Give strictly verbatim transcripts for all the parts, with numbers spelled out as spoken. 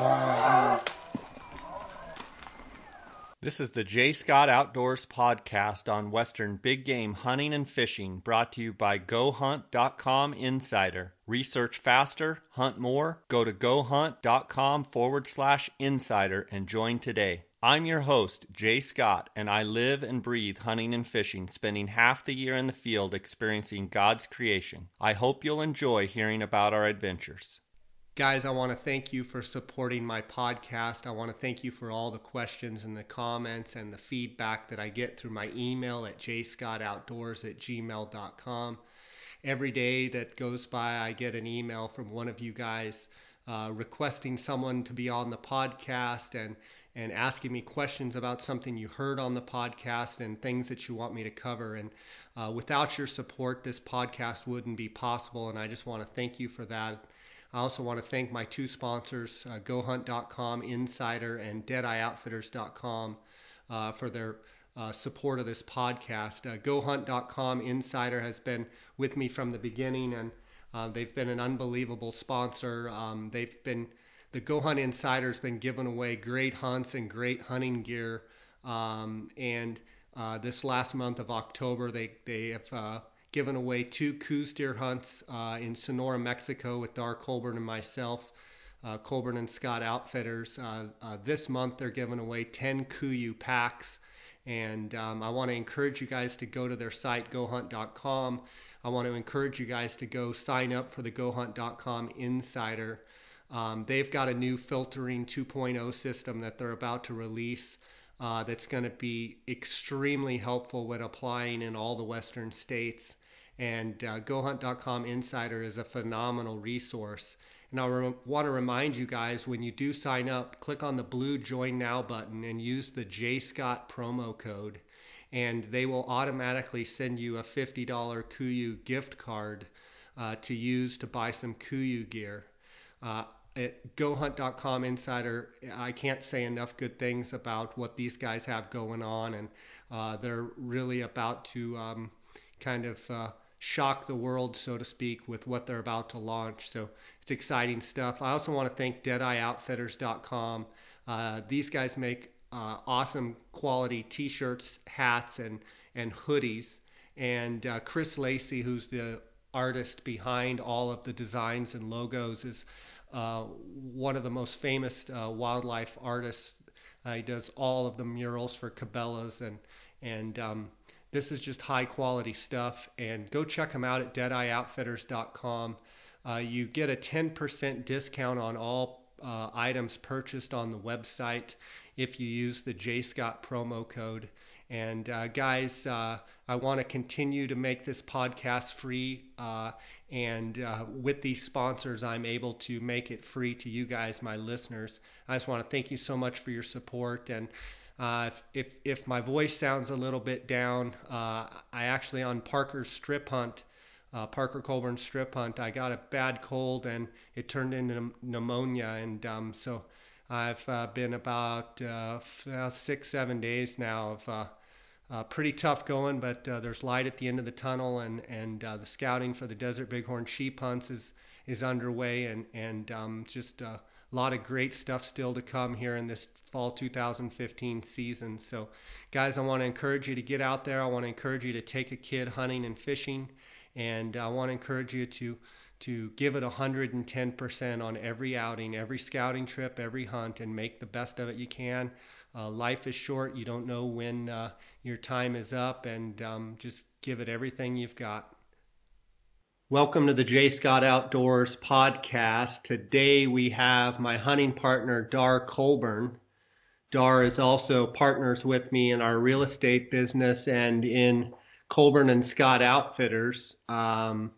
Uh, this is the Jay Scott Outdoors podcast on Western big game hunting and fishing, brought to you by Go Hunt dot com Insider. Research faster, hunt more. Go to GoHunt.com forward slash insider and join today. I'm your host, Jay Scott, and I live and breathe hunting and fishing, spending half the year in the field experiencing God's creation. I hope you'll enjoy hearing about our adventures. Guys, I want to thank you for supporting my podcast. I want to thank you for all the questions and the comments and the feedback that I get through my email at j scott outdoors at gmail dot com. Every day that goes by, I get an email from one of you guys uh, requesting someone to be on the podcast and, and asking me questions about something you heard on the podcast and things that you want me to cover. And uh, without your support, this podcast wouldn't be possible, and I just want to thank you for that. I also want to thank my two sponsors, uh, Go Hunt dot com Insider and Dead Eye Outfitters dot com, uh, for their uh, support of this podcast. Uh, Go Hunt dot com Insider has been with me from the beginning, and uh, they've been an unbelievable sponsor. Um, they've been the Go Hunt Insider has been giving away great hunts and great hunting gear. Um, and uh, this last month of October, they they have. Uh, given away two coos deer hunts uh, in Sonora, Mexico with Dar Colburn and myself, uh, Colburn and Scott Outfitters. Uh, uh, this month they're giving away ten Kuiu packs, and um, I want to encourage you guys to go to their site, Go Hunt dot com. I want to encourage you guys to go sign up for the Go Hunt dot com Insider. Um, they've got a new filtering two point oh system that they're about to release. Uh, that's going to be extremely helpful when applying in all the Western states. And uh, Go Hunt dot com Insider is a phenomenal resource. And I re- want to remind you guys, when you do sign up, click on the blue Join Now button and use the J Scott promo code. And they will automatically send you a fifty dollars Kuiu gift card uh, to use to buy some Kuiu gear. Uh, At Go Hunt dot com Insider, I can't say enough good things about what these guys have going on, and uh, they're really about to um, kind of uh, shock the world, so to speak, with what they're about to launch. So it's exciting stuff. I also want to thank Dead Eye Outfitters dot com. Uh, these guys make uh, awesome quality t-shirts, hats, and, and hoodies. And uh, Chris Lacey, who's the artist behind all of the designs and logos, is Uh, one of the most famous uh, wildlife artists. Uh, he does all of the murals for Cabela's, and and um, this is just high quality stuff. And go check him out at Dead Eye Outfitters dot com. Uh, you get a ten percent discount on all uh, items purchased on the website if you use the J Scott promo code. And uh, guys, uh, I want to continue to make this podcast free. Uh, and uh, with these sponsors, I'm able to make it free to you guys, my listeners. I just want to thank you so much for your support. And uh, if, if if my voice sounds a little bit down, uh, I actually on Parker's strip hunt, uh, Parker Colburn's strip hunt, I got a bad cold and it turned into pneumonia. And um, so I've uh, been about uh, six, seven days now of uh, Uh, pretty tough going, but uh, there's light at the end of the tunnel, and and uh, the scouting for the desert bighorn sheep hunts is is underway, and and um, just a lot of great stuff still to come here in this fall two thousand fifteen season. So, guys, I want to encourage you to get out there. I want to encourage you to take a kid hunting and fishing, and I want to encourage you to to give it one hundred ten percent on every outing, every scouting trip, every hunt, and make the best of it you can. Uh, life is short. You don't know when uh, your time is up, and um, just give it everything you've got. Welcome to the Jay Scott Outdoors podcast. Today we have my hunting partner, Dar Colburn. Dar is also partners with me in our real estate business and in Colburn and Scott Outfitters. Um,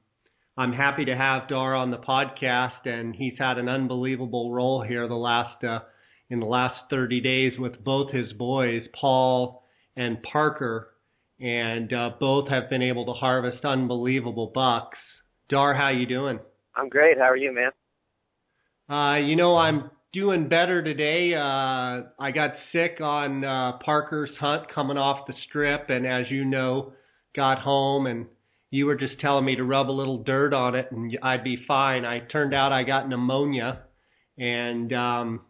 I'm happy to have Dar on the podcast, and he's had an unbelievable role here the last uh, in the last thirty days with both his boys, Paul and Parker, and uh, both have been able to harvest unbelievable bucks. Dar, how you doing? I'm great. How are you, man? Uh, you know, I'm doing better today. Uh, I got sick on uh, Parker's hunt coming off the strip, and as you know, got home and you were just telling me to rub a little dirt on it and I'd be fine. I turned out I got pneumonia, and um,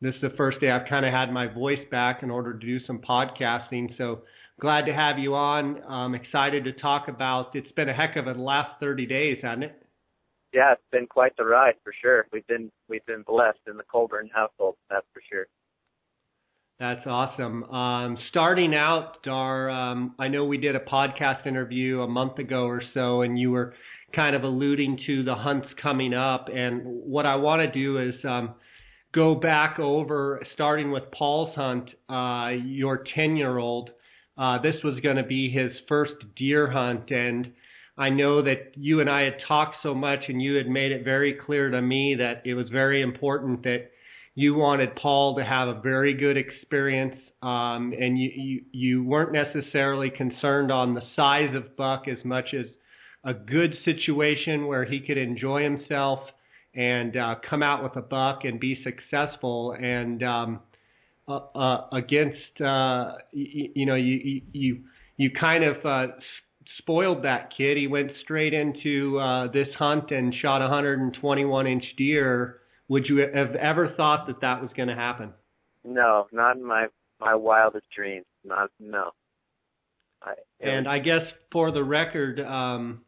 this is the first day I've kind of had my voice back in order to do some podcasting. So glad to have you on. I'm excited to talk about, it's been a heck of a last thirty days, hasn't it? Yeah, it's been quite the ride for sure. We've been we've been blessed in the Colburn household, that's for sure. That's awesome. Um, starting out, Dar, um, I know we did a podcast interview a month ago or so, and you were kind of alluding to the hunts coming up. And what I want to do is um, go back over, starting with Paul's hunt, uh, your ten-year-old. Uh, this was going to be his first deer hunt, and I know that you and I had talked so much, and you had made it very clear to me that it was very important that you wanted Paul to have a very good experience, um, and you, you, you weren't necessarily concerned on the size of buck as much as a good situation where he could enjoy himself and uh, come out with a buck and be successful. And um, uh, uh, against, uh, you, you know, you you you kind of uh, spoiled that kid. He went straight into uh, this hunt and shot a one hundred twenty-one inch deer. Would you have ever thought that that was going to happen? No, not in my, my wildest dreams. Not, no. I, and was... I guess for the record, um,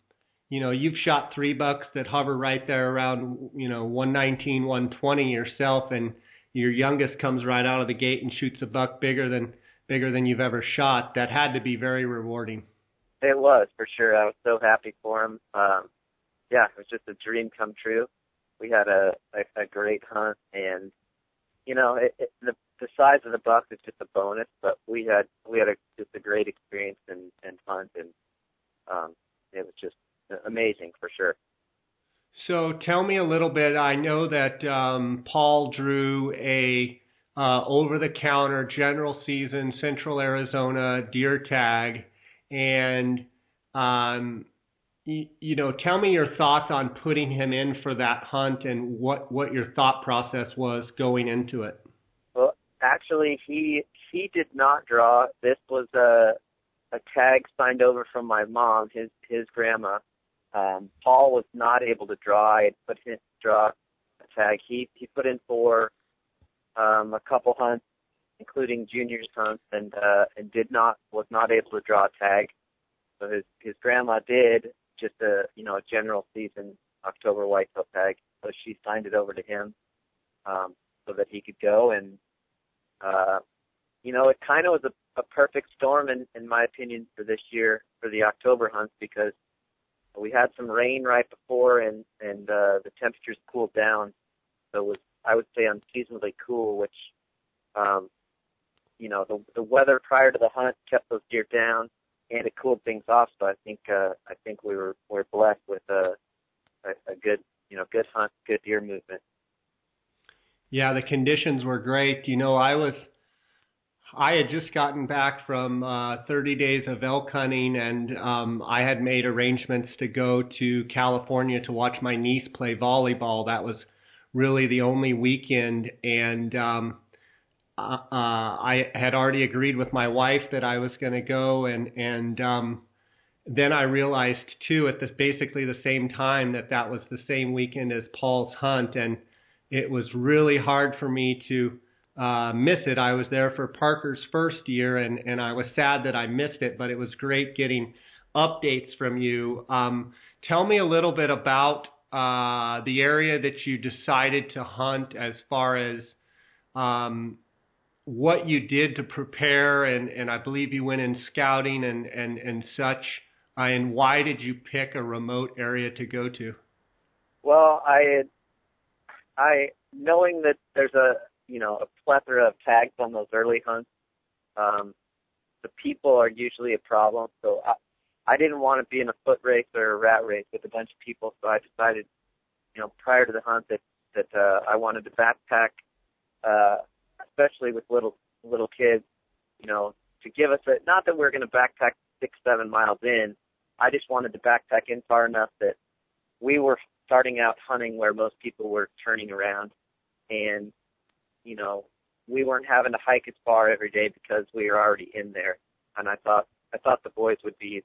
you know, you've shot three bucks that hover right there around, you know, one nineteen, one twenty yourself, and your youngest comes right out of the gate and shoots a buck bigger than bigger than you've ever shot. That had to be very rewarding. It was, for sure. I was so happy for him. Um, yeah, it was just a dream come true. We had a, a, a great hunt, and, you know, it, it, the, the size of the buck is just a bonus, but we had we had a, just a great experience and, and hunt, and um, it was just amazing for sure. So tell me a little bit. I know that um, Paul drew a uh, over-the-counter general season Central Arizona deer tag, and um you know, tell me your thoughts on putting him in for that hunt and what, what your thought process was going into it. Well, actually, he he did not draw. This was a a tag signed over from my mom, his his grandma. Um, Paul was not able to draw. I had put him draw a tag. He he put in for um, a couple hunts, including juniors hunts, and uh, and did not was not able to draw a tag. So his his grandma did. Just a you know a general season October whitetail tag, so she signed it over to him um, so that he could go, and uh, you know it kind of was a, a perfect storm in, in my opinion for this year for the October hunts, because we had some rain right before and and uh, the temperatures cooled down, so it was I would say unseasonably cool, which um, you know the the weather prior to the hunt kept those deer down. And it cooled things off, so I think uh, I think we were we're blessed with a, a a good you know good hunt, good deer movement. Yeah, the conditions were great. You know, I was I had just gotten back from uh, thirty days of elk hunting, and um, I had made arrangements to go to California to watch my niece play volleyball. That was really the only weekend, and. Um, Uh, I had already agreed with my wife that I was going to go, and and um, then I realized too at this basically the same time that that was the same weekend as Paul's hunt, and it was really hard for me to uh, miss it. I was there for Parker's first year, and and I was sad that I missed it, but it was great getting updates from you. Um, tell me a little bit about uh, the area that you decided to hunt, as far as um, what you did to prepare, and, and I believe you went in scouting and, and, and such, uh, and why did you pick a remote area to go to? Well, I, I knowing that there's a, you know, a plethora of tags on those early hunts, um, the people are usually a problem, so I, I didn't want to be in a foot race or a rat race with a bunch of people, so I decided, you know, prior to the hunt that, that uh, I wanted to backpack, uh, especially with little little kids, you know, to give us a, not that we're going to backpack six, seven miles in. I just wanted to backpack in far enough that we were starting out hunting where most people were turning around. And, you know, we weren't having to hike as far every day because we were already in there. And I thought I thought the boys would be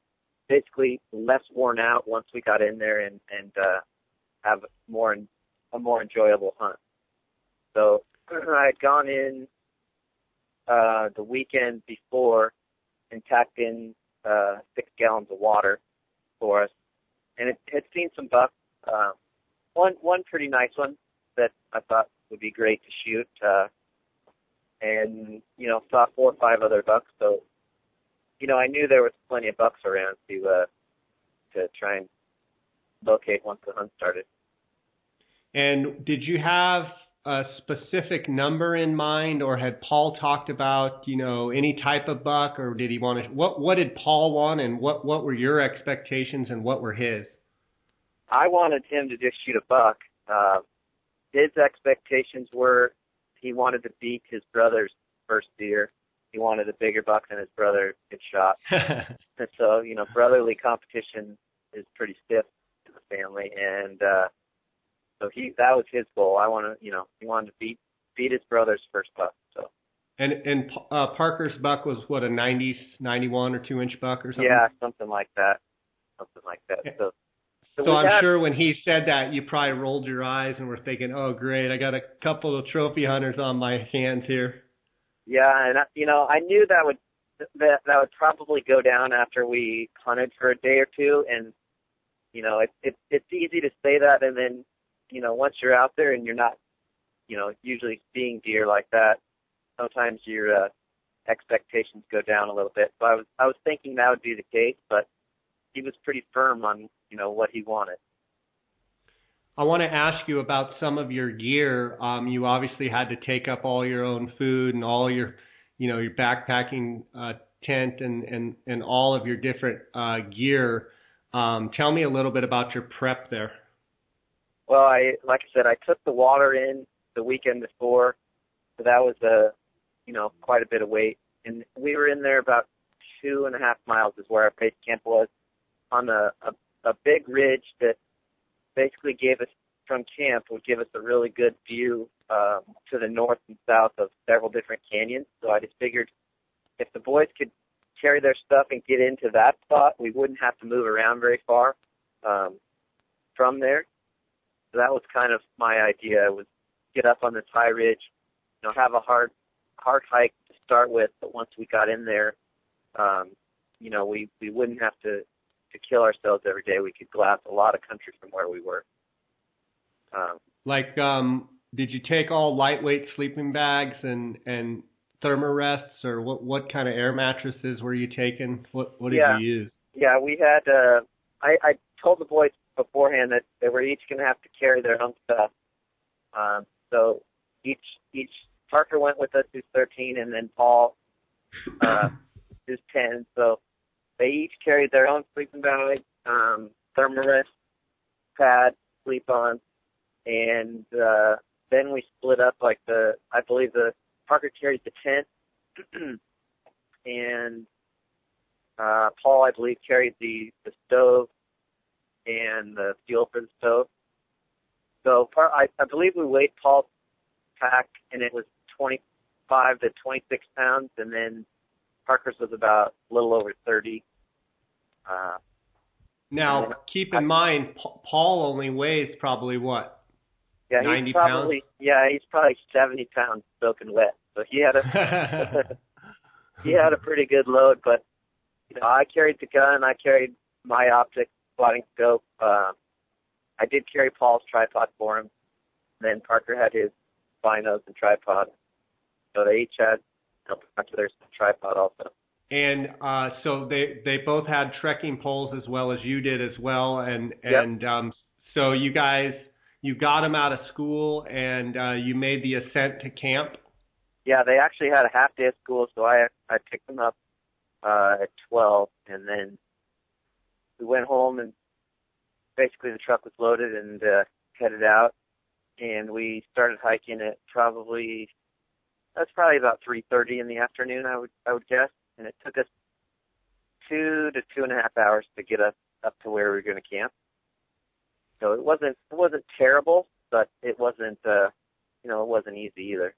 basically less worn out once we got in there and, and uh, have more a more enjoyable hunt. So I had gone in uh, the weekend before and tacked in uh, six gallons of water for us, and it had seen some bucks. Uh, one one pretty nice one that I thought would be great to shoot, uh, and you know saw four or five other bucks. So you know I knew there was plenty of bucks around to uh, to try and locate once the hunt started. And did you have a specific number in mind, or had Paul talked about, you know, any type of buck, or did he want to, what, what did Paul want, and what, what were your expectations, and what were his? I wanted him to just shoot a buck. Uh, his expectations were he wanted to beat his brother's first deer. He wanted a bigger buck than his brother had shot. And so, you know, brotherly competition is pretty stiff in the family, and, uh, So he, that was his goal. I want to, you know, he wanted to beat beat his brother's first buck. So. And and uh, Parker's buck was what, a ninety, ninety-one or two inch buck or something. Yeah, something like that, something like that. So, so, so I'm had, sure when he said that, you probably rolled your eyes and were thinking, "Oh, great, I got a couple of trophy hunters on my hands here." Yeah, and I, you know, I knew that would that that would probably go down after we hunted for a day or two, and you know, it, it it's easy to say that, and then. You know, once you're out there and you're not, you know, usually seeing deer like that, sometimes your uh, expectations go down a little bit. So I was, I was thinking that would be the case, but he was pretty firm on, you know, what he wanted. I want to ask you about some of your gear. Um, you obviously had to take up all your own food and all your, you know, your backpacking uh, tent and, and, and all of your different uh, gear. Um, tell me a little bit about your prep there. Well, I like I said, I took the water in the weekend before, so that was a, you know, quite a bit of weight. And we were in there about two and a half miles is where our base camp was, on a, a, a big ridge that basically gave us from camp would give us a really good view um, to the north and south of several different canyons. So I just figured if the boys could carry their stuff and get into that spot, we wouldn't have to move around very far um, from there. So that was kind of my idea, was get up on this high ridge, you know, have a hard hard hike to start with, but once we got in there, um, you know, we, we wouldn't have to, to kill ourselves every day. We could glass a lot of country from where we were. Um, like, um, did you take all lightweight sleeping bags and, and thermarests, or what, what kind of air mattresses were you taking? What what did yeah. you use? Yeah, we had uh, – I, I told the boys beforehand that they were each going to have to carry their own stuff. Um, so each, each Parker went with us, who's thirteen, and then Paul, uh, who's ten. So they each carried their own sleeping bag, um, thermarest, pad, sleep on. And, uh, then we split up like the, I believe the Parker carried the tent and, uh, Paul, I believe, carried the, the stove and the fuel for the stove. So part, I, I believe we weighed Paul's pack, and it was twenty-five to twenty-six pounds, and then Parker's was about a little over thirty. Uh, now, keep in I, mind, Paul only weighs probably what, yeah, ninety he's probably, pounds? Yeah, he's probably seventy pounds soaking wet. So he had a he had a pretty good load, but you know, I carried the gun, I carried my optics, spotting scope. Uh, I did carry Paul's tripod for him. Then Parker had his binos and tripod. So they each had you know, binoculars and tripod also. And uh, so they, they both had trekking poles as well as you did as well. And, and yep. um, so you guys, you got them out of school and uh, you made the ascent to camp? Yeah, they actually had a half day of school, so I, I picked them up uh, at twelve and then we went home, and basically the truck was loaded and uh, headed out, and we started hiking at probably that's probably about three thirty in the afternoon, I would I would guess, and it took us two to two and a half hours to get us up to where we were going to camp. So it wasn't it wasn't terrible, but it wasn't uh, you know it wasn't easy either.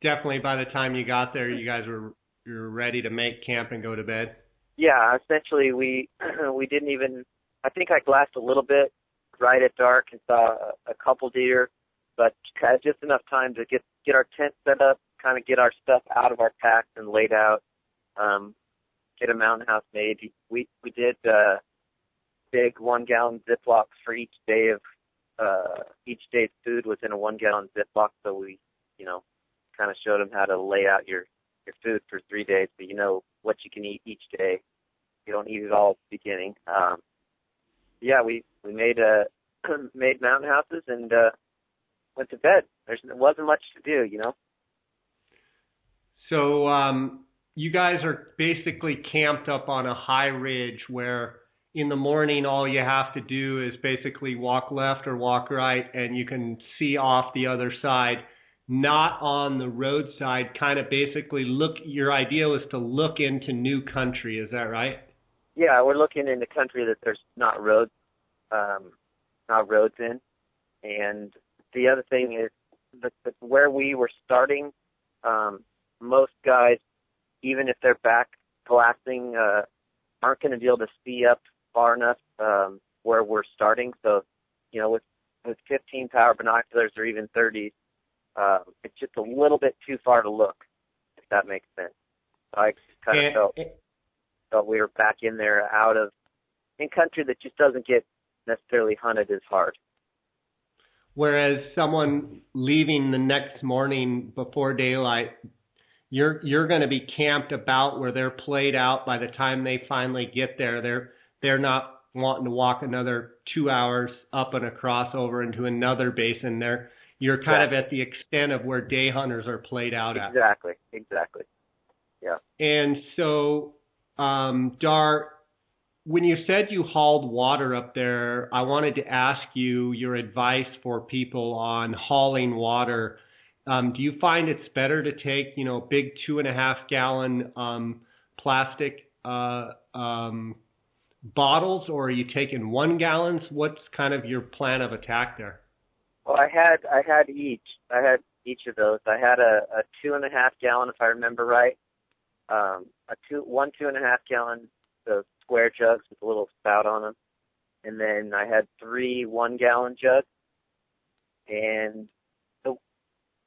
Definitely, by the time you got there, you guys were you were ready to make camp and go to bed. Yeah, essentially we we didn't even, I think I glassed a little bit right at dark and saw a couple deer, but just enough time to get, get our tent set up, kind of get our stuff out of our packs and laid out, um, get a mountain house made. We we did uh, big one-gallon Ziplocs for each day of uh, each day's food was in a one-gallon Ziploc, so we, you know, kind of showed them how to lay out your, your food for three days, so you know what you can eat each day. You don't eat it all at the beginning. Um, yeah, we, we made a... made mountain houses and uh, went to bed. There wasn't much to do, you know. So um, you guys are basically camped up on a high ridge where in the morning all you have to do is basically walk left or walk right and you can see off the other side, not on the roadside, kind of basically look, your idea was to look into new country, is that right? Yeah, we're looking into country that there's not roads. Um, Not roads in, and the other thing is that, that where we were starting, um, most guys, even if they're back glassing, uh, aren't going to be able to see up far enough um, where we're starting. So, you know, with with fifteen power binoculars or even thirties, uh, it's just a little bit too far to look. If that makes sense, I kind of yeah. felt felt we were back in there, out of in country that just doesn't get necessarily hunted as hard. Whereas someone leaving the next morning before daylight, you're you're going to be camped about where they're played out by the time they finally get there. They're they're not wanting to walk another two hours up and across over into another basin. They're you're kind exactly. of at the extent of where day hunters are played out at. Exactly, exactly. Yeah. And so, um, Dar, when you said you hauled water up there, I wanted to ask you your advice for people on hauling water. Um, do you find it's better to take, you know, big two and a half gallon um, plastic uh, um, bottles, or are you taking one gallons? What's kind of your plan of attack there? Well, I had I had each. I had each of those. I had a, a two and a half gallon, if I remember right. Um, a two one two and a half gallon. So square jugs with a little spout on them, and then I had three one-gallon jugs. And the,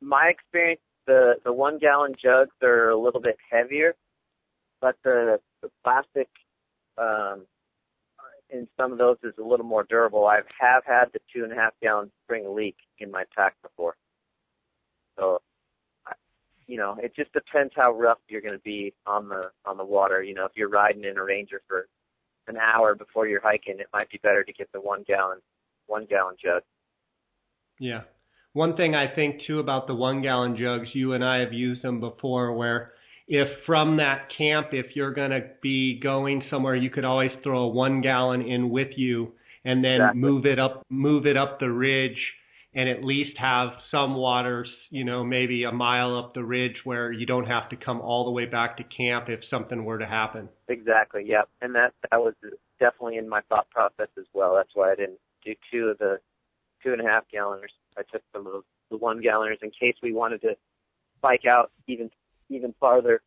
my experience, the, the one-gallon jugs are a little bit heavier, but the, the plastic um, in some of those is a little more durable. I have had the two-and-a-half-gallon spring leak in my pack before. So, you know, it just depends how rough you're going to be on the on the water. You know, if you're riding in a Ranger for an hour before you're hiking, it might be better to get the one gallon one gallon jug. Yeah, one thing I think too about the one gallon jugs, you and I have used them before, where if from that camp, if you're going to be going somewhere, you could always throw a one gallon in with you, and then exactly. move it up move it up the ridge. And at least have some waters, you know, maybe a mile up the ridge where you don't have to come all the way back to camp if something were to happen. Exactly, yeah. And that, that was definitely in my thought process as well. That's why I didn't do two of the two-and-a-half galloners. I took some of the one-galloners in case we wanted to bike out even even farther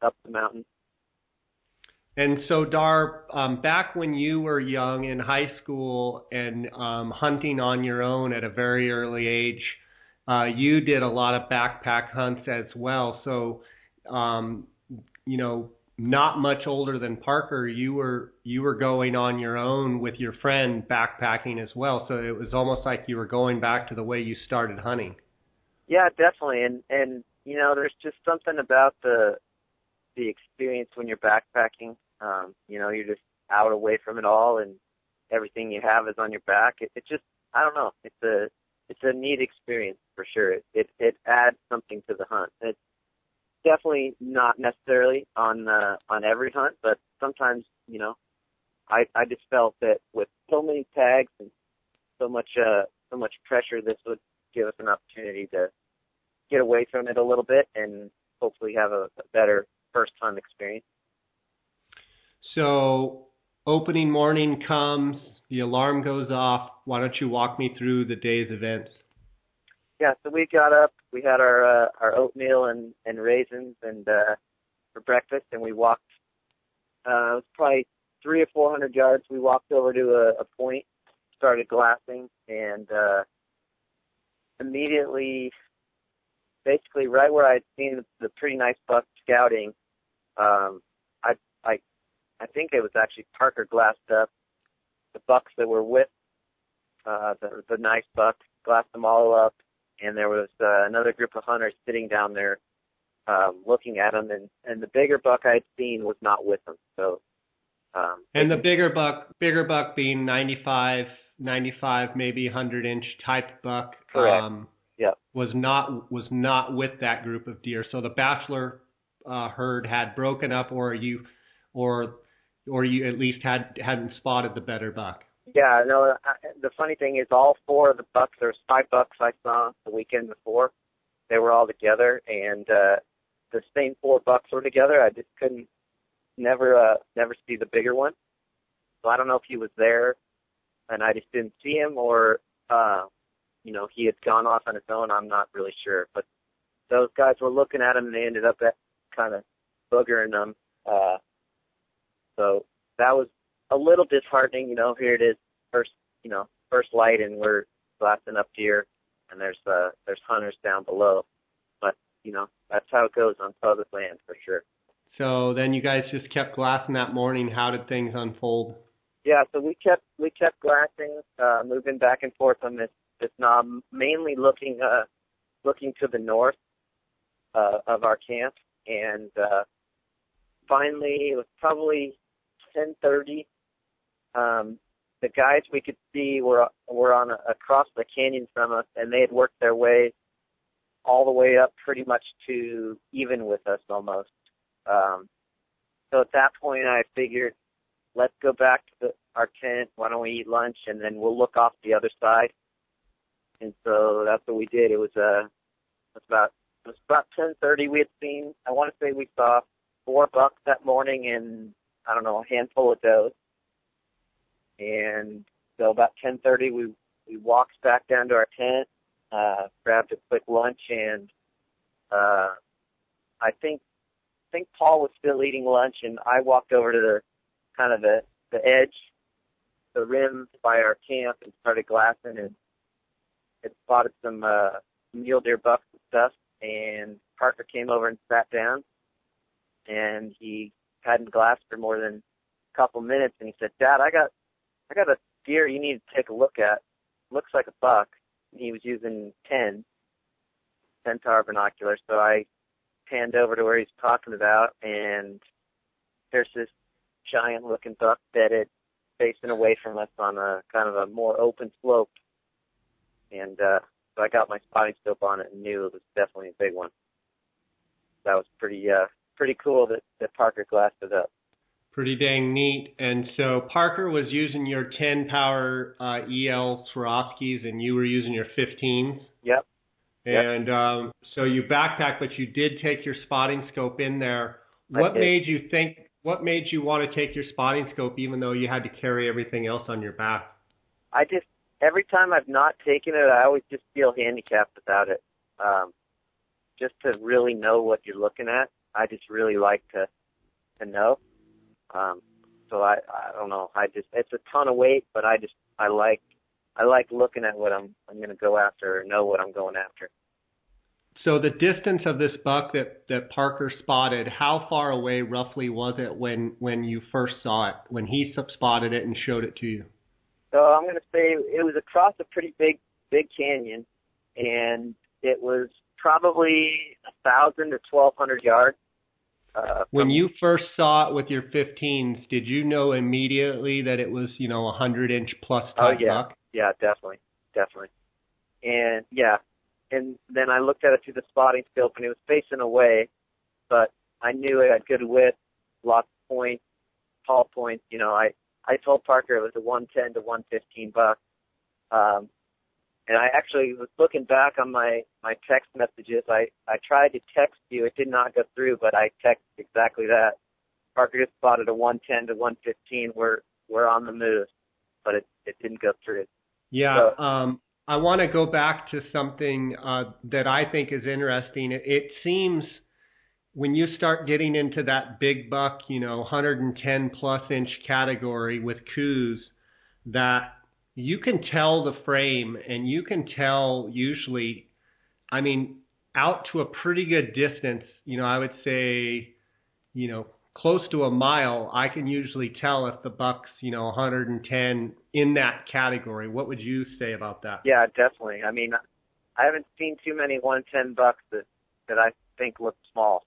up the mountain. And so, Dar, um, back when you were young in high school and um, hunting on your own at a very early age, uh, you did a lot of backpack hunts as well. So, um, you know, not much older than Parker, you were you were going on your own with your friend backpacking as well. So it was almost like you were going back to the way you started hunting. Yeah, definitely. And and you know, there's just something about the the experience when you're backpacking. Um, you know, you're just out away from it all, and everything you have is on your back. It, it just, I don't know. It's a, it's a neat experience for sure. It, it, it adds something to the hunt. It's definitely not necessarily on, uh, on every hunt, but sometimes, you know, I, I just felt that with so many tags and so much, uh, so much pressure, this would give us an opportunity to get away from it a little bit and hopefully have a, a better first hunt experience. So opening morning comes, the alarm goes off. Why don't you walk me through the day's events? Yeah, so we got up, we had our uh, our oatmeal and, and raisins and uh, for breakfast, and we walked, uh, it was probably three or four hundred yards. We walked over to a, a point, started glassing, and uh, immediately, basically right where I'd seen the, the pretty nice buck scouting, um, I, I, I think it was actually Parker glassed up the bucks that were with uh, the, the nice buck, glassed them all up, and there was uh, another group of hunters sitting down there um, looking at them, and, and the bigger buck I'd seen was not with them. So, um, and the bigger buck, bigger buck being ninety-five, ninety-five, maybe one hundred inch type buck, correct. Um, yeah, was not was not with that group of deer. So the bachelor uh, herd had broken up, or you, or or you at least had hadn't spotted the better buck. Yeah, no. I, the funny thing is, all four of the bucks, there's five bucks I saw the weekend before. They were all together, and uh, the same four bucks were together. I just couldn't never uh, never see the bigger one. So I don't know if he was there, and I just didn't see him, or uh, you know, he had gone off on his own. I'm not really sure, but those guys were looking at him, and they ended up at kind of boogering him. Uh, so that was a little disheartening, you know. Here it is, first, you know, first light, and we're glassing up deer, and there's uh, there's hunters down below. But you know, that's how it goes on public land for sure. So then you guys just kept glassing that morning. How did things unfold? Yeah, so we kept we kept glassing, uh, moving back and forth on this this knob, mainly looking uh, looking to the north uh, of our camp, and uh, finally it was probably ten thirty. Um, the guys we could see were were on a, across the canyon from us, and they had worked their way all the way up, pretty much to even with us almost. Um, so at that point, I figured, let's go back to the, our tent. Why don't we eat lunch, and then we'll look off the other side. And so that's what we did. It was uh, it was about it was about ten thirty. We had seen, I want to say we saw four bucks that morning, and I don't know, a handful of does. And so about ten thirty, we, we walked back down to our tent, uh, grabbed a quick lunch, and uh, I think I think Paul was still eating lunch, and I walked over to the kind of the, the edge, the rim by our camp, and started glassing, and had spotted some uh, mule deer bucks and stuff. And Parker came over and sat down, and he hadn't glassed for more than a couple minutes, and he said, "Dad, I got I got a deer you need to take a look at. Looks like a buck." And he was using ten, ten tower binoculars. So I panned over to where he's talking about, and there's this giant-looking buck bedded, facing away from us on a kind of a more open slope. And uh, so I got my spotting scope on it and knew it was definitely a big one. That was pretty uh, pretty cool that, that Parker glassed it up. Pretty dang neat. And so Parker was using your ten-power uh, E L Swarovskis, and you were using your fifteens. Yep. And yep. Um, so you backpacked, but you did take your spotting scope in there. What made you think? What made you want to take your spotting scope, even though you had to carry everything else on your back? I just every time I've not taken it, I always just feel handicapped without it. Um, just to really know what you're looking at, I just really like to to know. Um, so I, I don't know. I just it's a ton of weight, but I just I like I like looking at what I'm I'm going to go after, or know what I'm going after. So the distance of this buck that, that Parker spotted, how far away roughly was it when, when you first saw it, when he spotted it and showed it to you? So I'm going to say it was across a pretty big big canyon, and it was probably one thousand to twelve hundred yards. Uh, when you first saw it with your fifteens, did you know immediately that it was, you know, a hundred inch plus type oh, yeah. buck? Yeah, definitely, definitely. And, yeah. And then I looked at it through the spotting scope, and it was facing away, but I knew it had good width, lots of points, tall points. You know, I, I told Parker it was a one ten to one fifteen buck. Um, and I actually was looking back on my, my text messages. I, I tried to text you. It did not go through, but I texted exactly that. Parker just spotted a one ten to one fifteen. We're, we're on the move, but it, it didn't go through. Yeah. So, um, I want to go back to something uh, that I think is interesting. It, it seems when you start getting into that big buck, you know, one ten plus inch category with coups, that you can tell the frame, and you can tell usually, I mean, out to a pretty good distance, you know, I would say, you know, close to a mile, I can usually tell if the buck's, you know, one hundred ten in that category. What would you say about that? Yeah, definitely. I mean, I haven't seen too many one ten bucks that, that I think look small.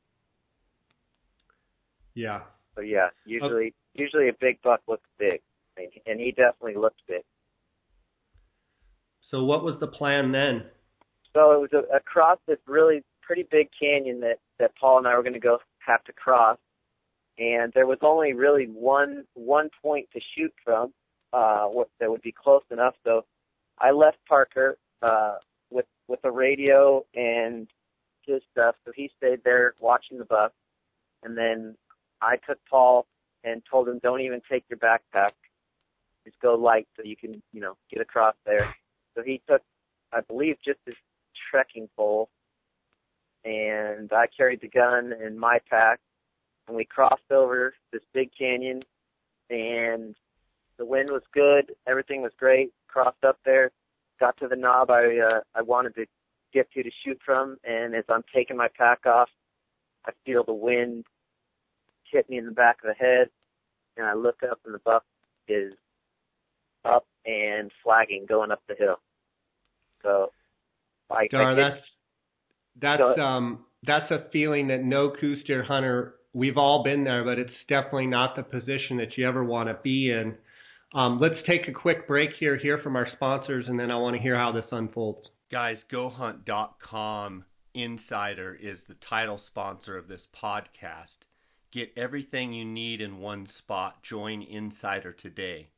Yeah. So yeah, usually okay. usually a big buck looks big, and he definitely looked big. So what was the plan then? So it was a, across this really pretty big canyon that, that Paul and I were going to go have to cross, and there was only really one one point to shoot from uh, that would be close enough. So I left Parker uh, with with a radio and his stuff, so he stayed there watching the buck, and then I took Paul and told him, don't even take your backpack. Just go light so you can, you know, get across there. So he took, I believe, just his trekking pole, and I carried the gun in my pack, and we crossed over this big canyon, and the wind was good. Everything was great. Crossed up there, got to the knob I uh, I wanted to get to to shoot from, and as I'm taking my pack off, I feel the wind hit me in the back of the head, and I look up, and the buck is up and flagging, going up the hill. So, I, Dar, I think, that's that's so, um that's a feeling that no coos deer hunter, we've all been there, but it's definitely not the position that you ever want to be in. Um, let's take a quick break here, hear from our sponsors, and then I want to hear how this unfolds. Guys, Go Hunt dot com Insider is the title sponsor of this podcast. Get everything you need in one spot. Join Insider today.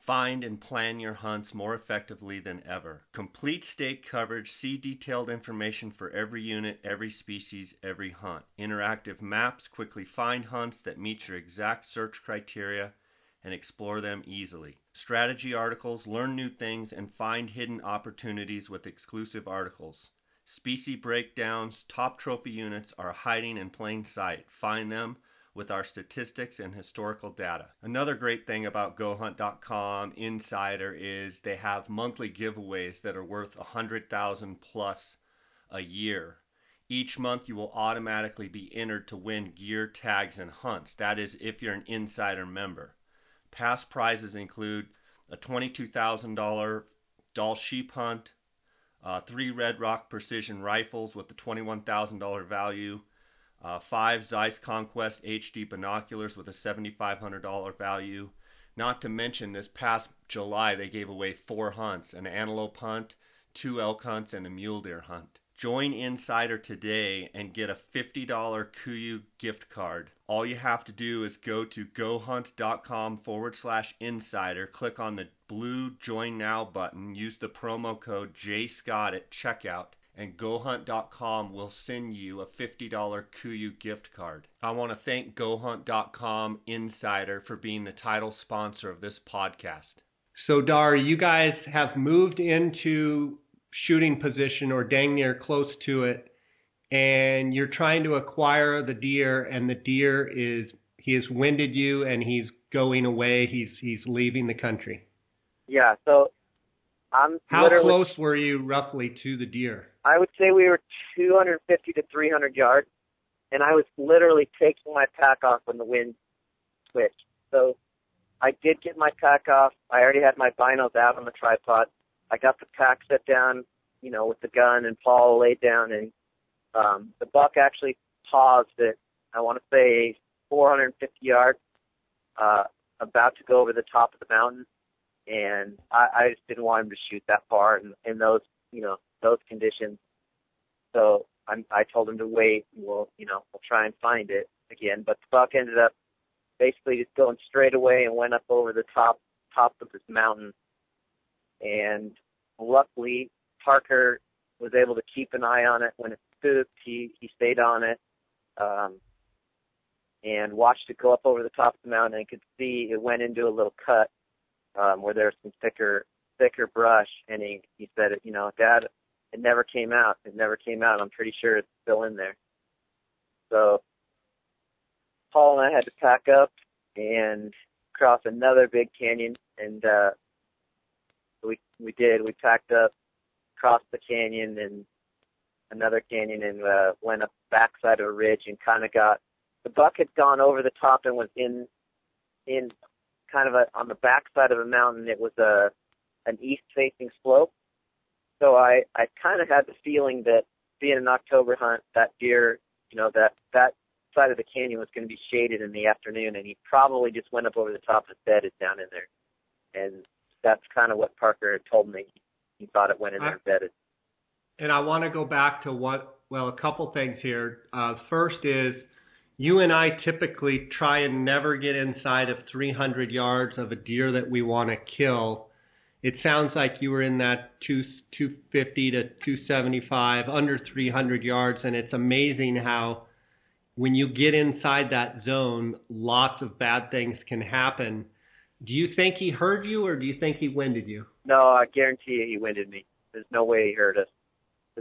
Find and plan your hunts more effectively than ever. Complete state coverage. See detailed information for every unit, every species, every hunt. Interactive maps. Quickly find hunts that meet your exact search criteria and explore them easily. Strategy articles. Learn new things and find hidden opportunities with exclusive articles. Species breakdowns, top trophy units are hiding in plain sight. Find them with our statistics and historical data. Another great thing about Go Hunt dot com Insider is they have monthly giveaways that are worth one hundred thousand dollars plus a year. Each month you will automatically be entered to win gear, tags, and hunts. That is if you're an Insider member. Past prizes include a twenty-two thousand dollars doll sheep hunt, Uh, three Red Rock Precision rifles with the twenty-one thousand dollars value, uh, five Zeiss Conquest H D binoculars with a seventy-five hundred dollars value. Not to mention, this past July, they gave away four hunts, an antelope hunt, two elk hunts, and a mule deer hunt. Join Insider today and get a fifty dollars Kuiu gift card. All you have to do is go to GoHunt.com forward slash Insider, click on the blue Join Now button, use the promo code Jay Scott at checkout, and Go Hunt dot com will send you a fifty dollars Kuiu gift card. I want to thank Go Hunt dot com Insider for being the title sponsor of this podcast. So, Dar, you guys have moved into shooting position or dang near close to it, and you're trying to acquire the deer, and the deer is, he has winded you and he's going away, he's he's leaving the country. Yeah, so I'm How close were you roughly to the deer? I would say we were two hundred fifty to three hundred yards, and I was literally taking my pack off when the wind switched. So I did get my pack off. I already had my binos out on the tripod. I got the pack set down, you know, with the gun, and Paul laid down, and um, the buck actually paused at, I want to say, four hundred fifty yards, uh, about to go over the top of the mountain, and I, I just didn't want him to shoot that far in, in those, you know, those conditions. So I'm, I told him to wait, and we'll, you know, we'll try and find it again. But the buck ended up basically just going straight away and went up over the top top of this mountain. And luckily, Parker was able to keep an eye on it when it spooked. He he stayed on it um, and watched it go up over the top of the mountain, and could see it went into a little cut um, where there was some thicker thicker brush. And he he said, you know, Dad, it never came out. It never came out. I'm pretty sure it's still in there. So Paul and I had to pack up and cross another big canyon, and uh, we did. We packed up, crossed the canyon and another canyon, and uh, went up the backside of a ridge and kind of got the buck had gone over the top and was in in kind of a, on the backside of a mountain. It was a an east facing slope, so I I kind of had the feeling that being an October hunt, that deer, you know, that that side of the canyon was going to be shaded in the afternoon, and he probably just went up over the top of his bedded down in there, and that's kind of what Parker had told me. He thought it went in there bedded. And I want to go back to what, well, a couple things here. Uh, first is you and I typically try and never get inside of three hundred yards of a deer that we want to kill. It sounds like you were in that two fifty to two seventy-five, under three hundred yards, and it's amazing how when you get inside that zone, lots of bad things can happen. Do you think he heard you, or do you think he winded you? No, I guarantee you he winded me. There's no way he heard us.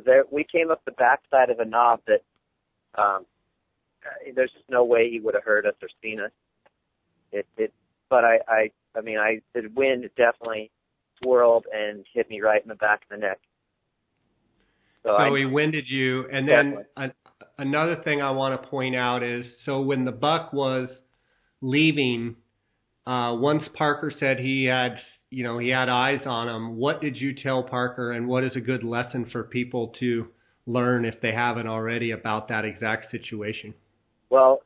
There, we came up the backside of a knob that um, there's just no way he would have heard us or seen us. It, it, but I, I, I mean, I the wind definitely swirled and hit me right in the back of the neck. So, so I, he winded you, and definitely. Then a, another thing I want to point out is so when the buck was leaving, uh, once Parker said he had. You know, he had eyes on him. What did you tell Parker, and what is a good lesson for people to learn if they haven't already about that exact situation? Well,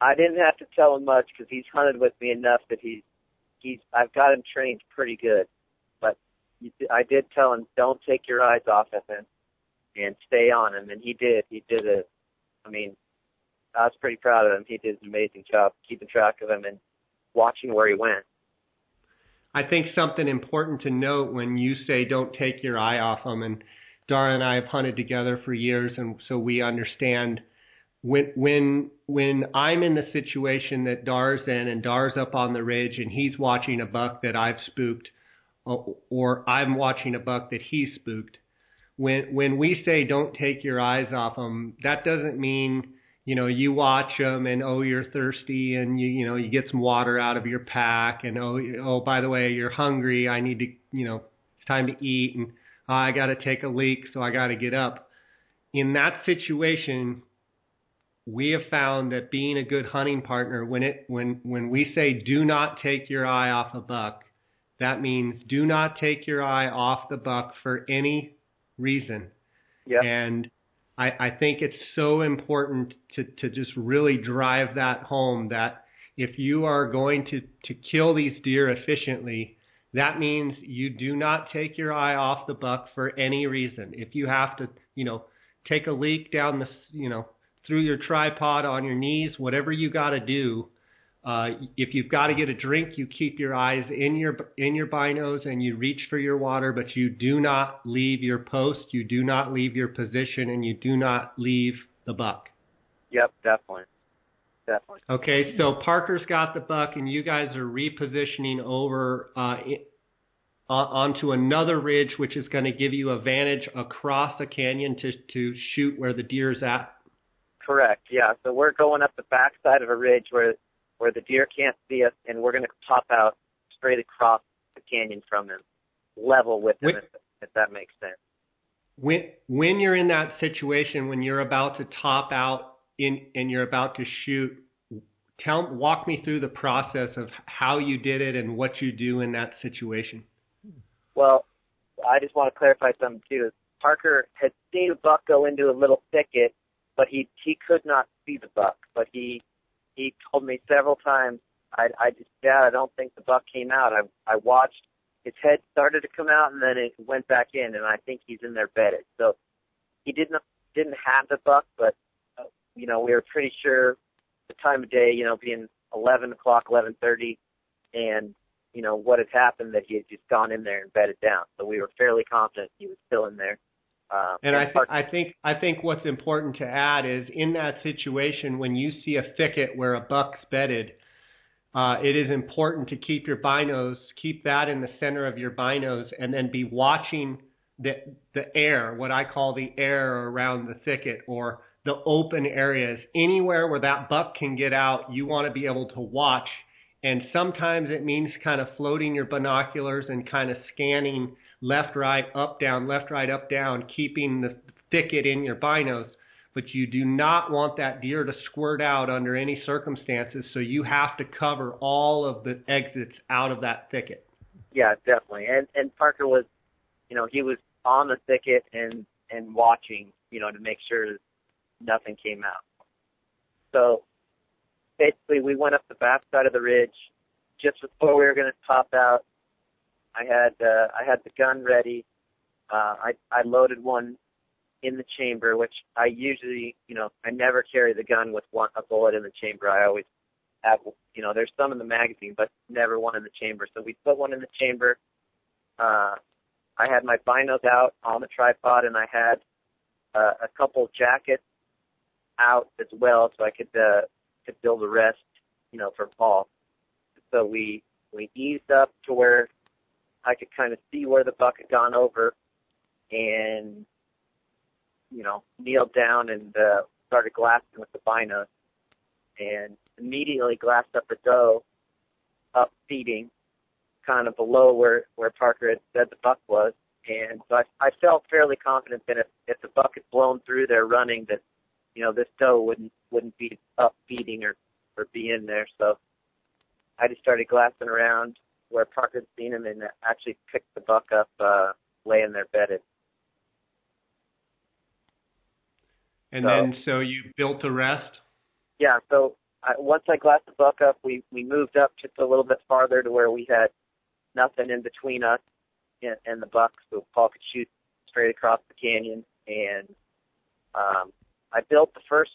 I didn't have to tell him much because he's hunted with me enough that he's, he's, I've got him trained pretty good. But I did tell him, don't take your eyes off of him and stay on him. And he did. He did a, I mean, I was pretty proud of him. He did an amazing job keeping track of him and watching where he went. I think something important to note when you say don't take your eye off them, and Dar and I have hunted together for years, and so we understand when when when I'm in the situation that Dar's in, and Dar's up on the ridge and he's watching a buck that I've spooked, or I'm watching a buck that he spooked. When when we say don't take your eyes off them, that doesn't mean, you know, you watch them and, oh, you're thirsty and, you you know, you get some water out of your pack and, oh, oh by the way, you're hungry. I need to, you know, it's time to eat and uh, I got to take a leak, so I got to get up. In that situation, we have found that being a good hunting partner, when it when when we say do not take your eye off a buck, that means do not take your eye off the buck for any reason. Yeah. And I, I think it's so important to, to just really drive that home that if you are going to, to kill these deer efficiently, that means you do not take your eye off the buck for any reason. If you have to, you know, take a leak down the, you know, through your tripod on your knees, whatever you got to do, uh, if you've got to get a drink, you keep your eyes in your, in your binos and you reach for your water, but you do not leave your post, you do not leave your position, and you do not leave the buck. Yep, definitely. Definitely. Okay, so Parker's got the buck, and you guys are repositioning over uh, it, uh, onto another ridge, which is going to give you a vantage across a canyon to, to shoot where the deer's at. Correct, yeah. So we're going up the backside of a ridge where where the deer can't see us, and we're going to pop out straight across the canyon from them, level with them, when, if, if that makes sense. When when you're in that situation, when you're about to top out in, and you're about to shoot, tell walk me through the process of how you did it and what you do in that situation. Well, I just want to clarify something, too. Parker had seen a buck go into a little thicket, but he, he could not see the buck, but he... He told me several times, I, I just, Dad, I don't think the buck came out. I, I watched his head started to come out, and then it went back in, and I think he's in there bedded. So he didn't didn't have the buck, but, uh, you know, we were pretty sure the time of day, you know, being eleven o'clock, eleven thirty, and, you know, what had happened, that he had just gone in there and bedded down. So we were fairly confident he was still in there. Um, and I, th I think I think what's important to add is in that situation, when you see a thicket where a buck's bedded, uh, it is important to keep your binos, keep that in the center of your binos, and then be watching the the air, what I call the air around the thicket or the open areas. Anywhere where that buck can get out, you want to be able to watch. And sometimes it means kind of floating your binoculars and kind of scanning left, right, up, down, left, right, up, down, keeping the thicket in your binos. But you do not want that deer to squirt out under any circumstances, so you have to cover all of the exits out of that thicket. Yeah, definitely. And and Parker was, you know, he was on the thicket and, and watching, you know, to make sure that nothing came out. So basically we went up the back side of the ridge. Just before we were going to pop out, I had uh, I had the gun ready. Uh, I I loaded one in the chamber, which I usually, you know, I never carry the gun with one a bullet in the chamber. I always have, you know, there's some in the magazine, but never one in the chamber. So we put one in the chamber. Uh, I had my binos out on the tripod, and I had uh, a couple jackets out as well, so I could uh, could build a rest, you know, for Paul. So we, we eased up to where I could kind of see where the buck had gone over, and, you know, kneeled down and uh, started glassing with the binos, and immediately glassed up a doe up feeding, kind of below where, where Parker had said the buck was. And so I, I felt fairly confident that if, if the buck had blown through there running, that, you know, this doe wouldn't wouldn't be up feeding or, or be in there. So I just started glassing around where Parker had seen him and actually picked the buck up uh, laying there bedded. And so, then so you built the rest? Yeah, so I, once I glassed the buck up, we, we moved up just a little bit farther to where we had nothing in between us and, and the buck, so Paul could shoot straight across the canyon. And um, I built the first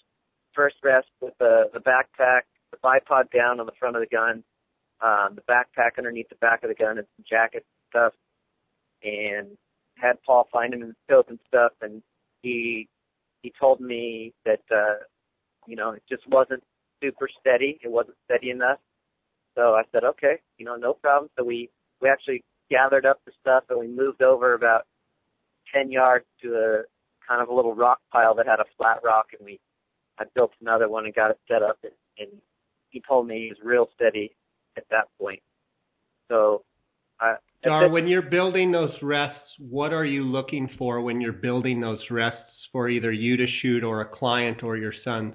first rest with the, the backpack, the bipod down on the front of the gun, um, the backpack underneath the back of the gun and some jackets and stuff, and had Paul find him in the scope and stuff, and he he told me that, uh, you know, it just wasn't super steady. It wasn't steady enough. So I said, okay, you know, no problem. So we, we actually gathered up the stuff, and we moved over about ten yards to a kind of a little rock pile that had a flat rock, and we I built another one and got it set up, and, and he told me he was real steady at that point. So I... Dar, when you're building those rests, what are you looking for when you're building those rests for either you to shoot or a client or your son?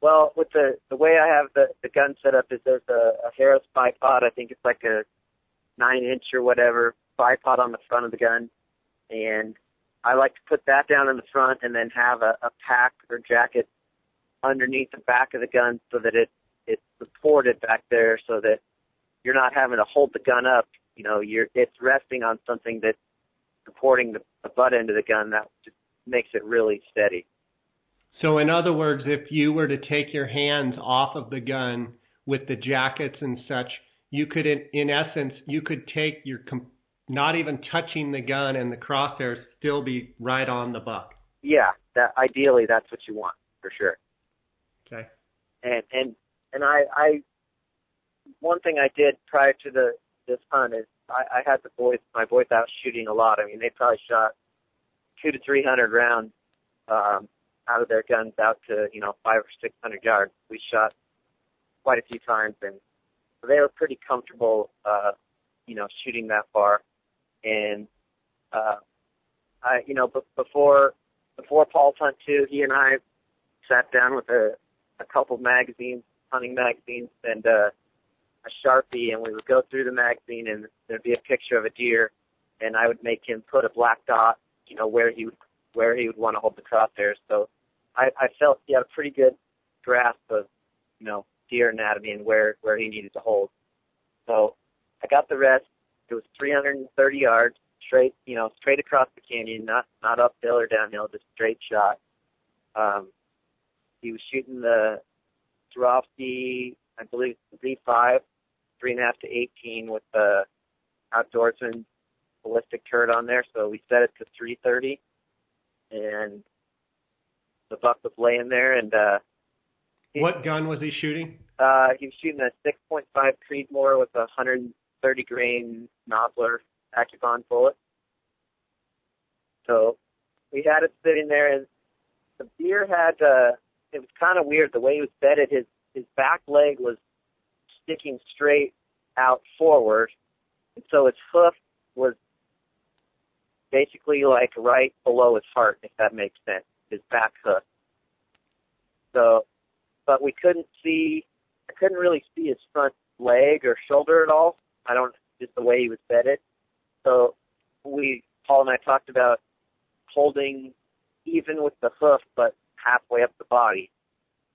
Well, with the, the way I have the, the gun set up is there's a, a Harris bipod. I think it's like a nine inch or whatever bipod on the front of the gun. And I like to put that down in the front and then have a, a pack or jacket underneath the back of the gun so that it, it's supported back there so that you're not having to hold the gun up. You know, you're it's resting on something that's supporting the, the butt end of the gun. That just makes it really steady. So in other words, if you were to take your hands off of the gun with the jackets and such, you could, in, in essence, you could take your, not even touching the gun and the crosshairs, still be right on the buck. Yeah, that ideally that's what you want, for sure. Okay. And and and I, I one thing I did prior to the this hunt is I, I had the boys my boys out shooting a lot. I mean, they probably shot two to three hundred rounds um, out of their guns out to, you know, five or six hundred yards. We shot quite a few times, and so they were pretty comfortable, uh, you know, shooting that far. And uh, I, you know, b- before before Paul's hunt too, he and I sat down with a a couple magazines, hunting magazines, and uh, a Sharpie, and we would go through the magazine, and there'd be a picture of a deer, and I would make him put a black dot, you know, where he would, where he would want to hold the crosshairs. So I, I felt he had a pretty good grasp of, you know, deer anatomy and where, where he needed to hold. So I got the rest. It was three hundred thirty yards, straight, you know, straight across the canyon, not not uphill or downhill, just straight shot. Um, He was shooting the Swarovski, I believe, Z five, three point five to eighteen with the Outdoorsman ballistic turret on there. So we set it to three thirty, and the buck was laying there. And uh, he, what gun was he shooting? Uh, he was shooting a six point five Creedmoor with a one hundred thirty grain Nobler Accubond bullet. So we had it sitting there, and the deer had... Uh, It was kind of weird the way he was bedded. His his back leg was sticking straight out forward, and so his hoof was basically like right below his heart, if that makes sense, his back hook. So, but we couldn't see, I couldn't really see his front leg or shoulder at all. I don't, just the way he was bedded. So we, Paul and I talked about holding even with the hoof, but halfway up the body.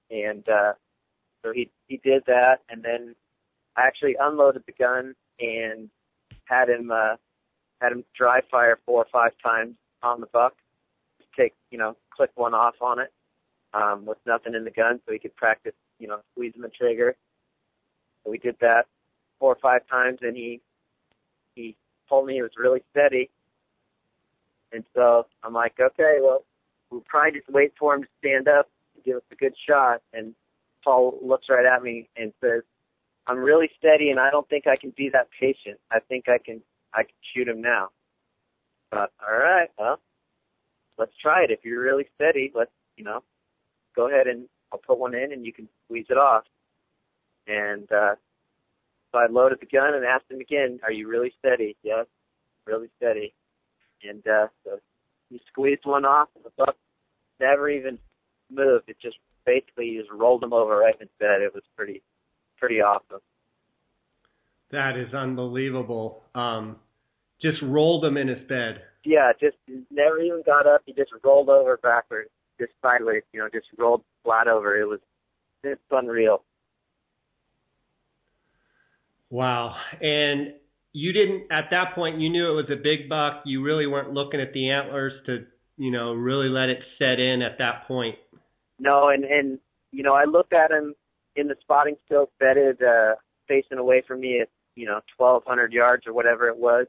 And uh, so he he did that, and then I actually unloaded the gun and had him uh, had him dry fire four or five times on the buck. Take you know, click one off on it um, with nothing in the gun, so he could practice you know squeezing the trigger. So we did that four or five times, and he he told me it was really steady. And so I'm like, okay, well, we'll probably just wait for him to stand up, give us a good shot. And Paul looks right at me and says, I'm really steady, and I don't think I can be that patient. I think I can I can shoot him now. But all right, well, let's try it. If you're really steady, let's, you know, go ahead and I'll put one in and you can squeeze it off. And uh, so I loaded the gun and asked him again, are you really steady? Yes, really steady. And uh, so he squeezed one off, and the buck never even moved. It just basically just rolled him over right in his bed. It was pretty, pretty awesome. That is unbelievable. Um, just rolled him in his bed. Yeah, just never even got up. He just rolled over backwards, just sideways. You know, just rolled flat over. It was it's unreal. Wow, and. You didn't, at that point, you knew it was a big buck. You really weren't looking at the antlers to, you know, really let it set in at that point. No, and, and you know, I looked at him in the spotting scope, bedded, uh, facing away from me at, you know, twelve hundred yards or whatever it was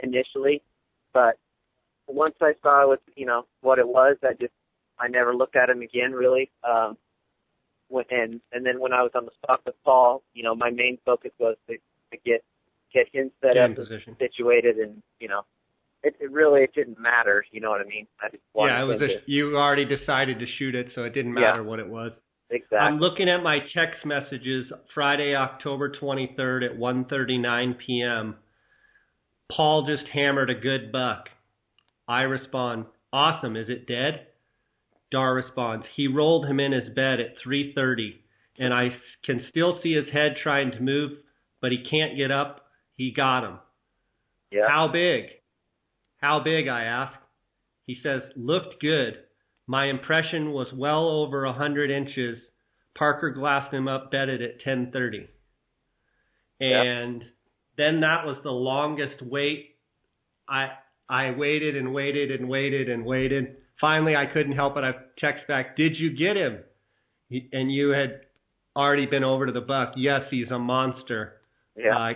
initially. But once I saw, what, you know, what it was, I just, I never looked at him again, really. Um, when, and, and then when I was on the spot with Paul, you know, my main focus was to, to get, get him set up, position. situated, and, you know, it, it really, it didn't matter, you know what I mean? I just wanted yeah, it was a, you already decided to shoot it, so it didn't matter yeah, what it was. Exactly. I'm looking at my text messages, Friday, October twenty-third at one thirty-nine p.m. Paul just hammered a good buck. I respond, awesome, is it dead? Dar responds, he rolled him in his bed at three thirty, and I can still see his head trying to move, but he can't get up. He got him. Yeah. How big? How big, I ask. He says, looked good. My impression was well over one hundred inches. Parker glassed him up, bedded at ten thirty. And yeah. Then that was the longest wait. I I waited and waited and waited and waited. Finally, I couldn't help it. I texted back, did you get him? And you had already been over to the buck. Yes, he's a monster. Yeah. Uh,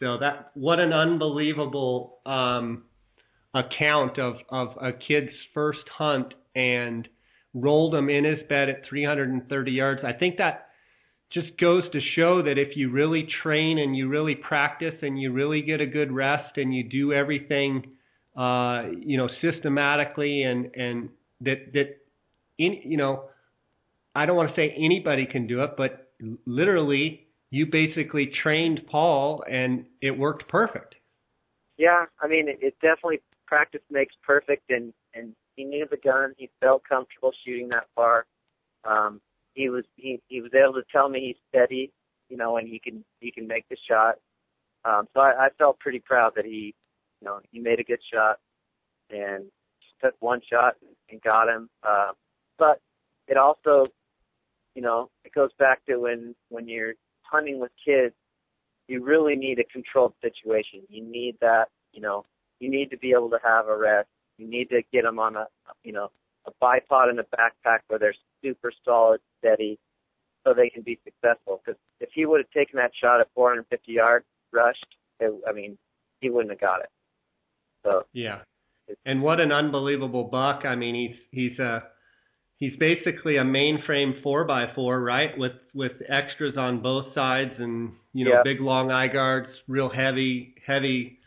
So that, what an unbelievable um, account of, of a kid's first hunt, and rolled him in his bed at three hundred thirty yards. I think that just goes to show that if you really train and you really practice and you really get a good rest and you do everything, uh, you know, systematically, and, and that, that in, you know, I don't want to say anybody can do it, but literally you basically trained Paul, and it worked perfect. Yeah, I mean, it, it definitely, practice makes perfect, and, and he knew the gun. He felt comfortable shooting that far. Um, he was he, he was able to tell me he's steady, you know, and he can he can make the shot. Um, so I, I felt pretty proud that he, you know, he made a good shot, and took one shot and got him. Uh, but it also, you know, it goes back to when when you're hunting with kids, you really need a controlled situation. You need that, you know, you need to be able to have a rest. You need to get them on a, you know, a bipod in a backpack where they're super solid, steady, so they can be successful. Because if he would have taken that shot at four hundred fifty yards, rushed, it, I mean, he wouldn't have got it. So yeah. And what an unbelievable buck. I mean, he's, he's a, He's basically a mainframe four by four, right, with with extras on both sides, and, you know, yeah. Big long eye guards, real heavy, heavy.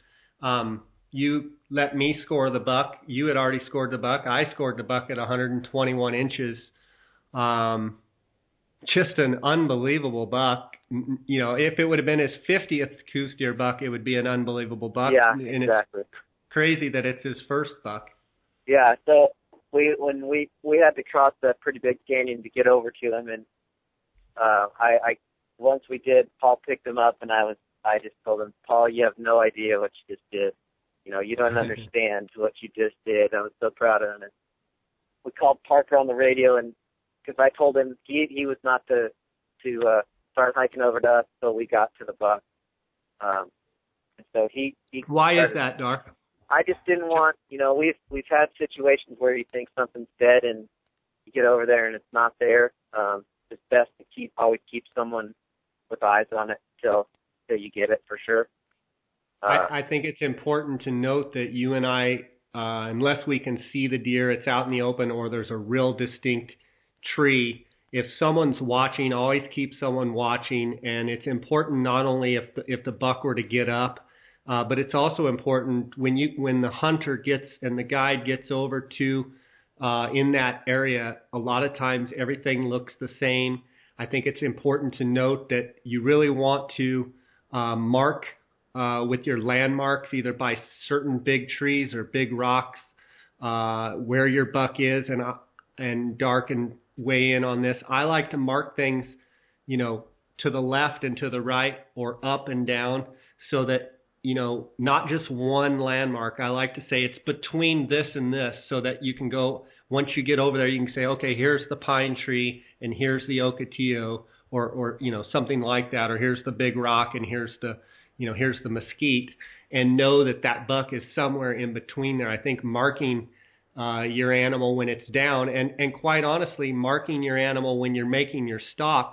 Um, you let me score the buck. You had already scored the buck. I scored the buck at one hundred twenty-one inches. Um, just an unbelievable buck. You know, if it would have been his fiftieth coos deer buck, it would be an unbelievable buck. Yeah, and exactly. It crazy that it's his first buck. Yeah, so we when we we had to cross that pretty big canyon to get over to him, and uh, I, I once we did, Paul picked him up, and I was I just told him, Paul, you have no idea what you just did. You know, you don't understand what you just did. I was so proud of him. And we called Parker on the radio, and because I told him he he was not to to uh, start hiking over to us until we got to the buck. Um, and so he, he why started. Is that, Dar? I just didn't want, you know, we've we've had situations where you think something's dead and you get over there and it's not there. Um, it's best to keep always keep someone with eyes on it till till you get it for sure. Uh, I, I think it's important to note that you and I, uh, unless we can see the deer, it's out in the open or there's a real distinct tree. If someone's watching, always keep someone watching, and it's important not only if the, if the buck were to get up, uh, but it's also important when you when the hunter gets and the guide gets over to uh, in that area. A lot of times everything looks the same. I think it's important to note that you really want to uh, mark uh, with your landmarks, either by certain big trees or big rocks, uh, where your buck is, and uh, and Dar can weigh in on this. I like to mark things, you know, to the left and to the right or up and down so that, you know, not just one landmark. I like to say it's between this and this so that you can go, once you get over there, you can say, okay, here's the pine tree and here's the ocotillo or, or, you know, something like that, or here's the big rock and here's the, you know, here's the mesquite, and know that that buck is somewhere in between there. I think marking Uh, your animal when it's down, and, and quite honestly, marking your animal when you're making your stalk,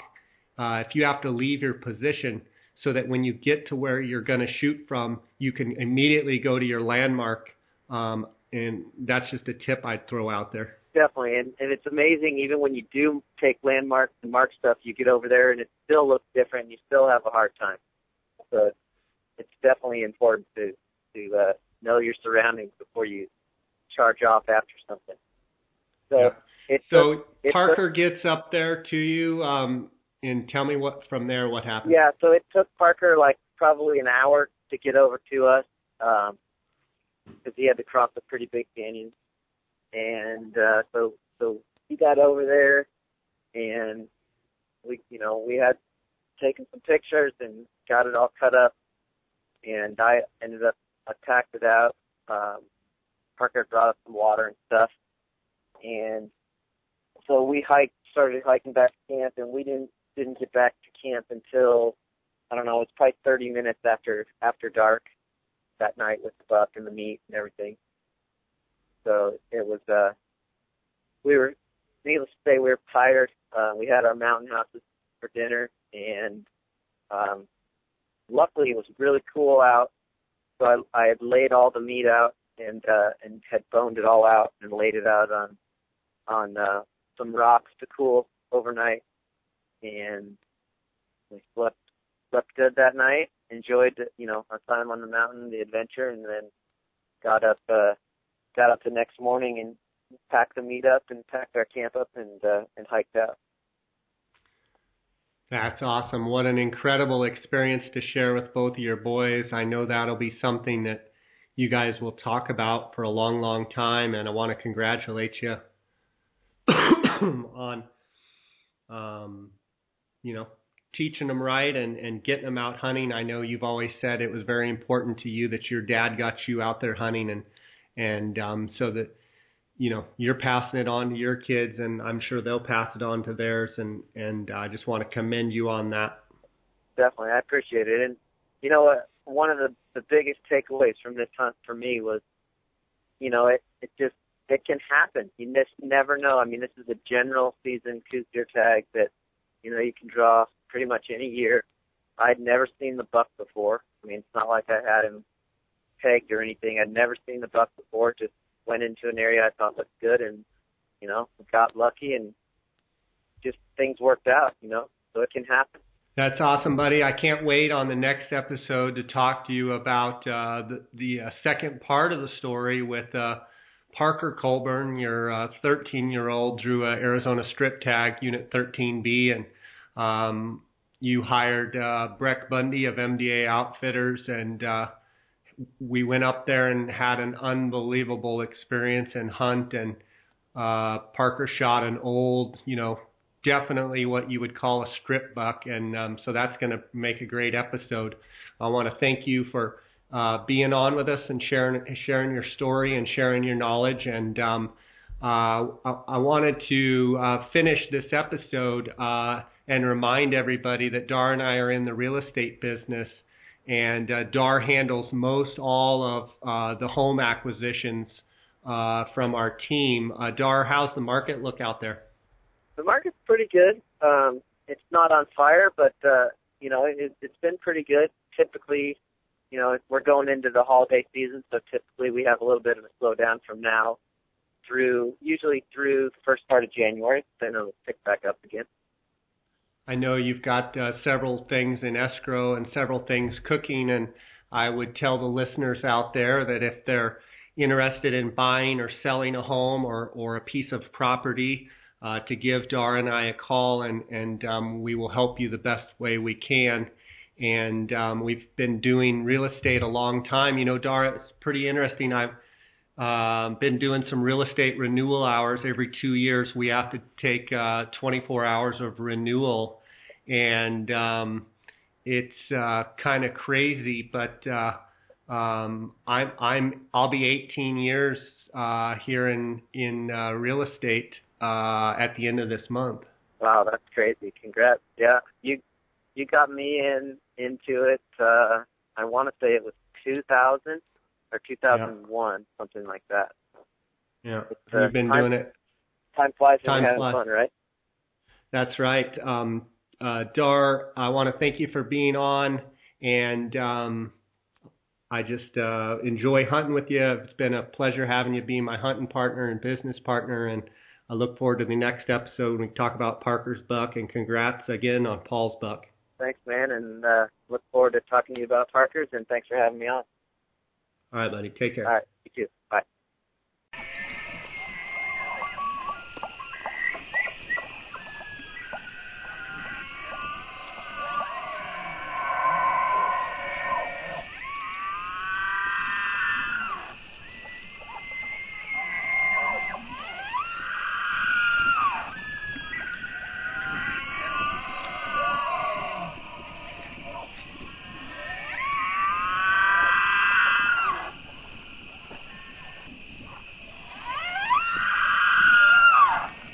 uh, if you have to leave your position so that when you get to where you're going to shoot from, you can immediately go to your landmark, um, and that's just a tip I'd throw out there. Definitely, and, and it's amazing, even when you do take landmarks and mark stuff, you get over there and it still looks different, and you still have a hard time. So it's definitely important to, to uh, know your surroundings before you charge off after something. So, yeah. it's so a, it's Parker a, gets up there to you, um, and tell me what from there what happened. Yeah, so it took Parker like probably an hour to get over to us, because um, he had to cross a pretty big canyon, and uh, so so he got over there, and we you know we had taken some pictures and got it all cut up, and I ended up I packed it out. Um, Parker brought us some water and stuff, and so we hiked, started hiking back to camp, and we didn't didn't get back to camp until, I don't know, it was probably thirty minutes after after dark that night with the buck and the meat and everything. So it was, uh, we were, needless to say, we were tired. Uh, we had our mountain houses for dinner, and um, luckily it was really cool out, so I, I had laid all the meat out, and uh, and had boned it all out and laid it out on on uh, some rocks to cool overnight. And we slept slept good that night, enjoyed, you know, our time on the mountain, the adventure, and then got up uh, got up the next morning and packed the meat up and packed our camp up and uh, and hiked out. That's awesome. What an incredible experience to share with both of your boys. I know that'll be something that you guys will talk about for a long, long time, and I want to congratulate you on, um, you know, teaching them right and, and getting them out hunting. I know you've always said it was very important to you that your dad got you out there hunting, and and um, so that, you know, you're passing it on to your kids, and I'm sure they'll pass it on to theirs, and, and I just want to commend you on that. Definitely. I appreciate it. And you know what? One of the, the biggest takeaways from this hunt for me was, you know, it, it just, it can happen. You just never know. I mean, this is a general season coos deer tag that, you know, you can draw pretty much any year. I'd never seen the buck before. I mean, it's not like I had him pegged or anything. I'd never seen the buck before. Just went into an area I thought looked good and, you know, got lucky and just things worked out, you know, so it can happen. That's awesome, buddy. I can't wait on the next episode to talk to you about uh, the, the uh, second part of the story with uh, Parker Colburn. Your uh, thirteen-year-old drew an Arizona strip tag, Unit thirteen B, and um, you hired uh, Breck Bundy of M D A Outfitters, and uh, we went up there and had an unbelievable experience and hunt, and uh, Parker shot an old, you know, definitely what you would call a strip buck. And um, so that's going to make a great episode. I want to thank you for uh, being on with us and sharing, sharing your story and sharing your knowledge. And um, uh, I, I wanted to uh, finish this episode uh, and remind everybody that Dar and I are in the real estate business. And uh, Dar handles most all of uh, the home acquisitions uh, from our team. Uh, Dar, how's the market look out there? The market's pretty good. Um, it's not on fire, but, uh, you know, it, it's been pretty good. Typically, you know, we're going into the holiday season, so typically we have a little bit of a slowdown from now through, usually through the first part of January, then it'll pick back up again. I know you've got uh, several things in escrow and several things cooking, and I would tell the listeners out there that if they're interested in buying or selling a home or, or a piece of property, uh, to give Dar and I a call, and, and um, we will help you the best way we can. And um, we've been doing real estate a long time. You know, Dar, it's pretty interesting. I've uh, been doing some real estate renewal hours. Every two years we have to take uh, twenty-four hours of renewal. And um, it's uh, kind of crazy, but uh, um, I'm I'm I'll be eighteen years uh, here in in uh, real estate uh, at the end of this month. Wow, that's crazy! Congrats! Yeah, you you got me in into it. Uh, I want to say it was two thousand or two thousand one, yeah. Something like that. Yeah, so uh, you've been time, doing it. Time flies when you're having fun, right? That's right. Um, Uh, Dar, I want to thank you for being on, and um, I just uh, enjoy hunting with you. It's been a pleasure having you be my hunting partner and business partner, and I look forward to the next episode when we talk about Parker's buck, and congrats again on Paul's buck. Thanks, man, and uh, look forward to talking to you about Parker's, and thanks for having me on. All right, buddy. Take care. All right.